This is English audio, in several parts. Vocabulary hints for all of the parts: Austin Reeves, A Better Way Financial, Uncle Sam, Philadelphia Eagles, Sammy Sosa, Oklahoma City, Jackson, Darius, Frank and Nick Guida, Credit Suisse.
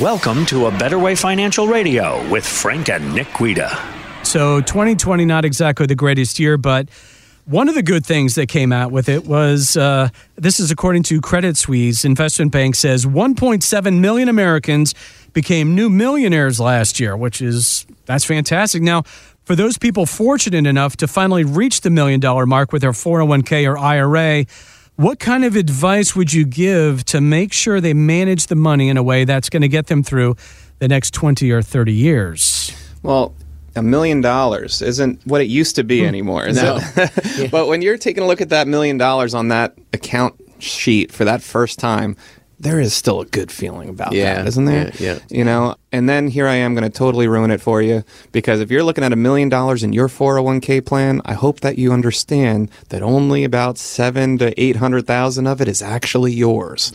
Welcome to A Better Way Financial Radio with Frank and Nick Guida. So 2020, not exactly the greatest year, but one of the good things that came out with it was, this is according to Credit Suisse, investment bank says 1.7 million Americans became new millionaires last year, which is, that's fantastic. Now, for those people fortunate enough to finally reach the $1 million mark with their 401k or IRA, what kind of advice would you give to make sure they manage the money in a way that's going to get them through the next 20 or 30 years? Well, $1 million isn't what it used to be anymore, is it? Yeah. But when you're taking a look at that $1 million on that account sheet for that first time, there is still a good feeling about that, isn't there? Yeah. You know, and then here I am going to totally ruin it for you, because if you're looking at $1 million in your 401k plan, I hope that you understand that only about 700,000 to 800,000 of it is actually yours.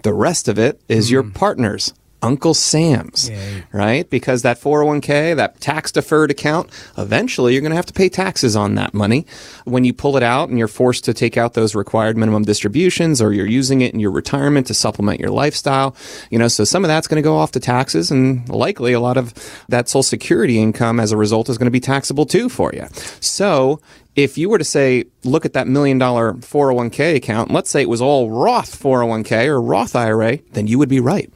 The rest of it is your partner's, Uncle Sam's, right? Because that 401k, that tax-deferred account, eventually you're going to have to pay taxes on that money. When you pull it out and you're forced to take out those required minimum distributions, or you're using it in your retirement to supplement your lifestyle, you know, so some of that's going to go off to taxes, and likely a lot of that Social Security income as a result is going to be taxable too for you. So if you were to say, look at that $1 million 401k account, and let's say it was all Roth 401k or Roth IRA, then you would be right.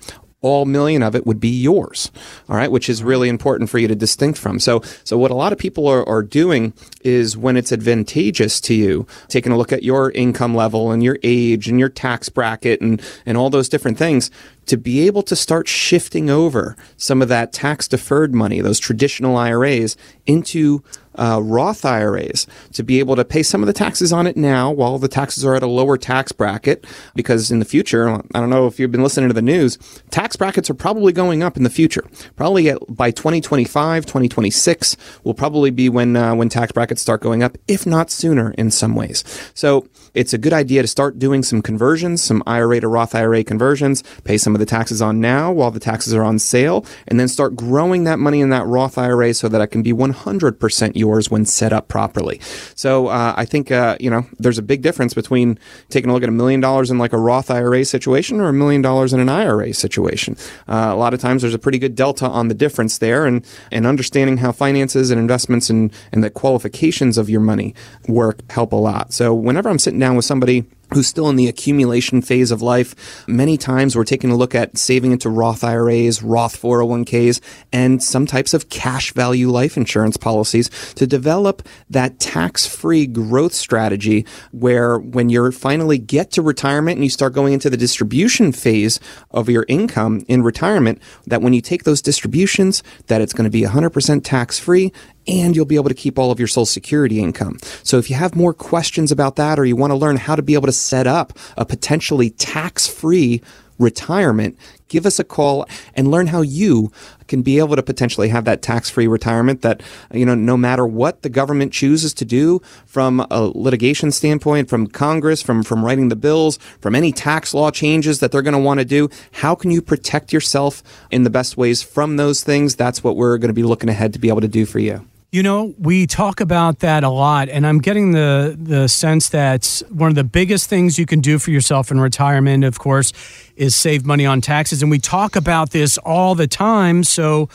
All million of it would be yours, all right, which is really important for you to distinct from. So what a lot of people are doing is, when it's advantageous to you, taking a look at your income level and your age and your tax bracket and all those different things, to be able to start shifting over some of that tax-deferred money, those traditional IRAs, into Roth IRAs, to be able to pay some of the taxes on it now while the taxes are at a lower tax bracket, because in the future, I don't know if you've been listening to the news, tax brackets are probably going up in the future. Probably by 2025, 2026 will probably be when tax brackets start going up, if not sooner in some ways. So it's a good idea to start doing some conversions, some IRA to Roth IRA conversions, pay some of the taxes on now while the taxes are on sale, and then start growing that money in that Roth IRA so that it can be 100% yours when set up properly. So I think, you know, there's a big difference between taking a look at $1 million in like a Roth IRA situation or $1 million in an IRA situation. A lot of times there's a pretty good delta on the difference there, and understanding how finances and investments and the qualifications of your money work help a lot. So whenever I'm sitting down with somebody who's still in the accumulation phase of life, many times we're taking a look at saving into Roth IRAs, Roth 401ks, and some types of cash value life insurance policies to develop that tax-free growth strategy, where when you finally get to retirement and you start going into the distribution phase of your income in retirement, that when you take those distributions, that it's going to be 100% tax-free, and you'll be able to keep all of your Social Security income. So if you have more questions about that, or you want to learn how to be able to set up a potentially tax-free retirement, give us a call and learn how you can be able to potentially have that tax-free retirement that, you know, no matter what the government chooses to do from a litigation standpoint, from Congress, from writing the bills, from any tax law changes that they're going to want to do, how can you protect yourself in the best ways from those things? That's what we're going to be looking ahead to be able to do for you. You know, we talk about that a lot, and I'm getting the sense that one of the biggest things you can do for yourself in retirement, of course, is save money on taxes. And we talk about this all the time. So,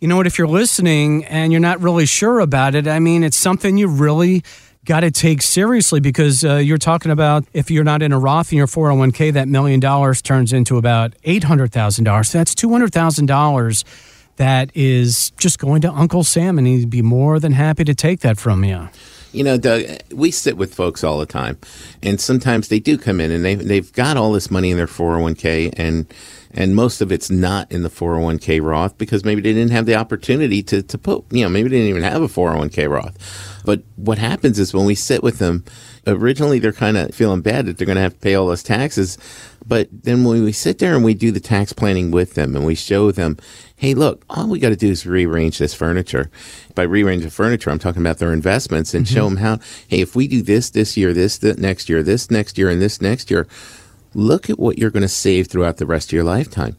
you know what, if you're listening and you're not really sure about it, I mean, it's something you really got to take seriously, because you're talking about, if you're not in a Roth in your 401k, that $1 million turns into about $800,000. So that's $200,000. That is just going to Uncle Sam, and he'd be more than happy to take that from you. You know, Doug, we sit with folks all the time, and sometimes they do come in, and they've got all this money in their 401k, and most of it's not in the 401k Roth, because maybe they didn't have the opportunity to put, you know, maybe they didn't even have a 401k Roth. But what happens is, when we sit with them, originally they're kind of feeling bad that they're going to have to pay all those taxes. But then when we sit there and we do the tax planning with them, and we show them, hey, look, all we got to do is rearrange this furniture. By rearranging furniture, I'm talking about their investments, and show them how, hey, if we do this year, this next year, and this next year, look at what you're going to save throughout the rest of your lifetime.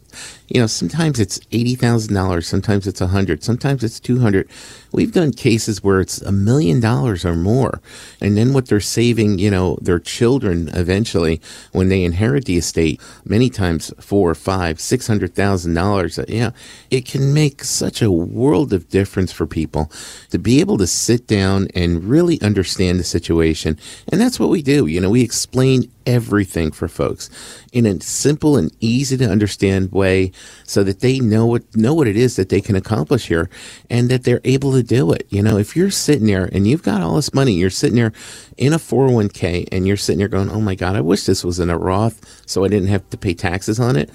You know, sometimes it's $80,000, sometimes it's $100, sometimes it's $200. We've done cases where it's $1 million or more. And then what they're saving, you know, their children eventually when they inherit the estate, many times $400,000, $500,000, $600,000. Yeah, it can make such a world of difference for people to be able to sit down and really understand the situation. And that's what we do. You know, we explain everything for folks in a simple and easy to understand way so that they know what it is that they can accomplish here and that they're able to do it. You know, if you're sitting there and you've got all this money, you're sitting there in a 401k and you're sitting there going, oh my God, I wish this was in a Roth so I didn't have to pay taxes on it.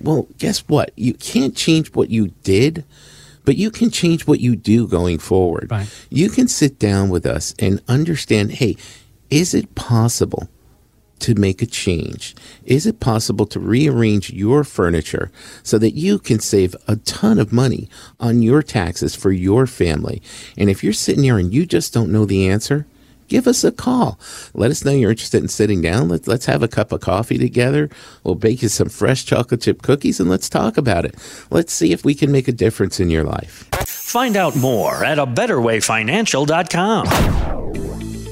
Well, guess what? You can't change what you did, but you can change what you do going forward. Right. You can sit down with us and understand, hey, is it possible to make a change? Is it possible to rearrange your furniture so that you can save a ton of money on your taxes for your family? And if you're sitting here and you just don't know the answer, give us a call. Let us know you're interested in sitting down. Let's have a cup of coffee together. We'll bake you some fresh chocolate chip cookies and let's talk about it. Let's see if we can make a difference in your life. Find out more at abetterwayfinancial.com.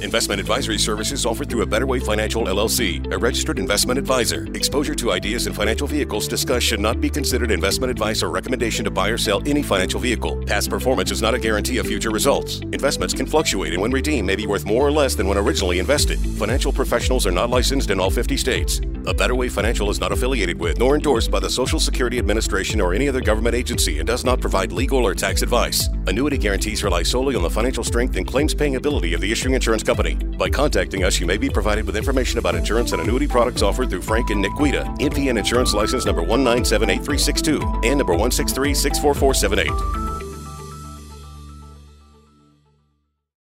Investment advisory services offered through A Better Way Financial, LLC, a registered investment advisor. Exposure to ideas and financial vehicles discussed should not be considered investment advice or recommendation to buy or sell any financial vehicle. Past performance is not a guarantee of future results. Investments can fluctuate and when redeemed may be worth more or less than when originally invested. Financial professionals are not licensed in all 50 states. A Better Way Financial is not affiliated with nor endorsed by the Social Security Administration or any other government agency and does not provide legal or tax advice. Annuity guarantees rely solely on the financial strength and claims-paying ability of the issuing insurance company. By contacting us, you may be provided with information about insurance and annuity products offered through Frank and Nick Guida, NPN Insurance License Number 1978362 and Number 163644478.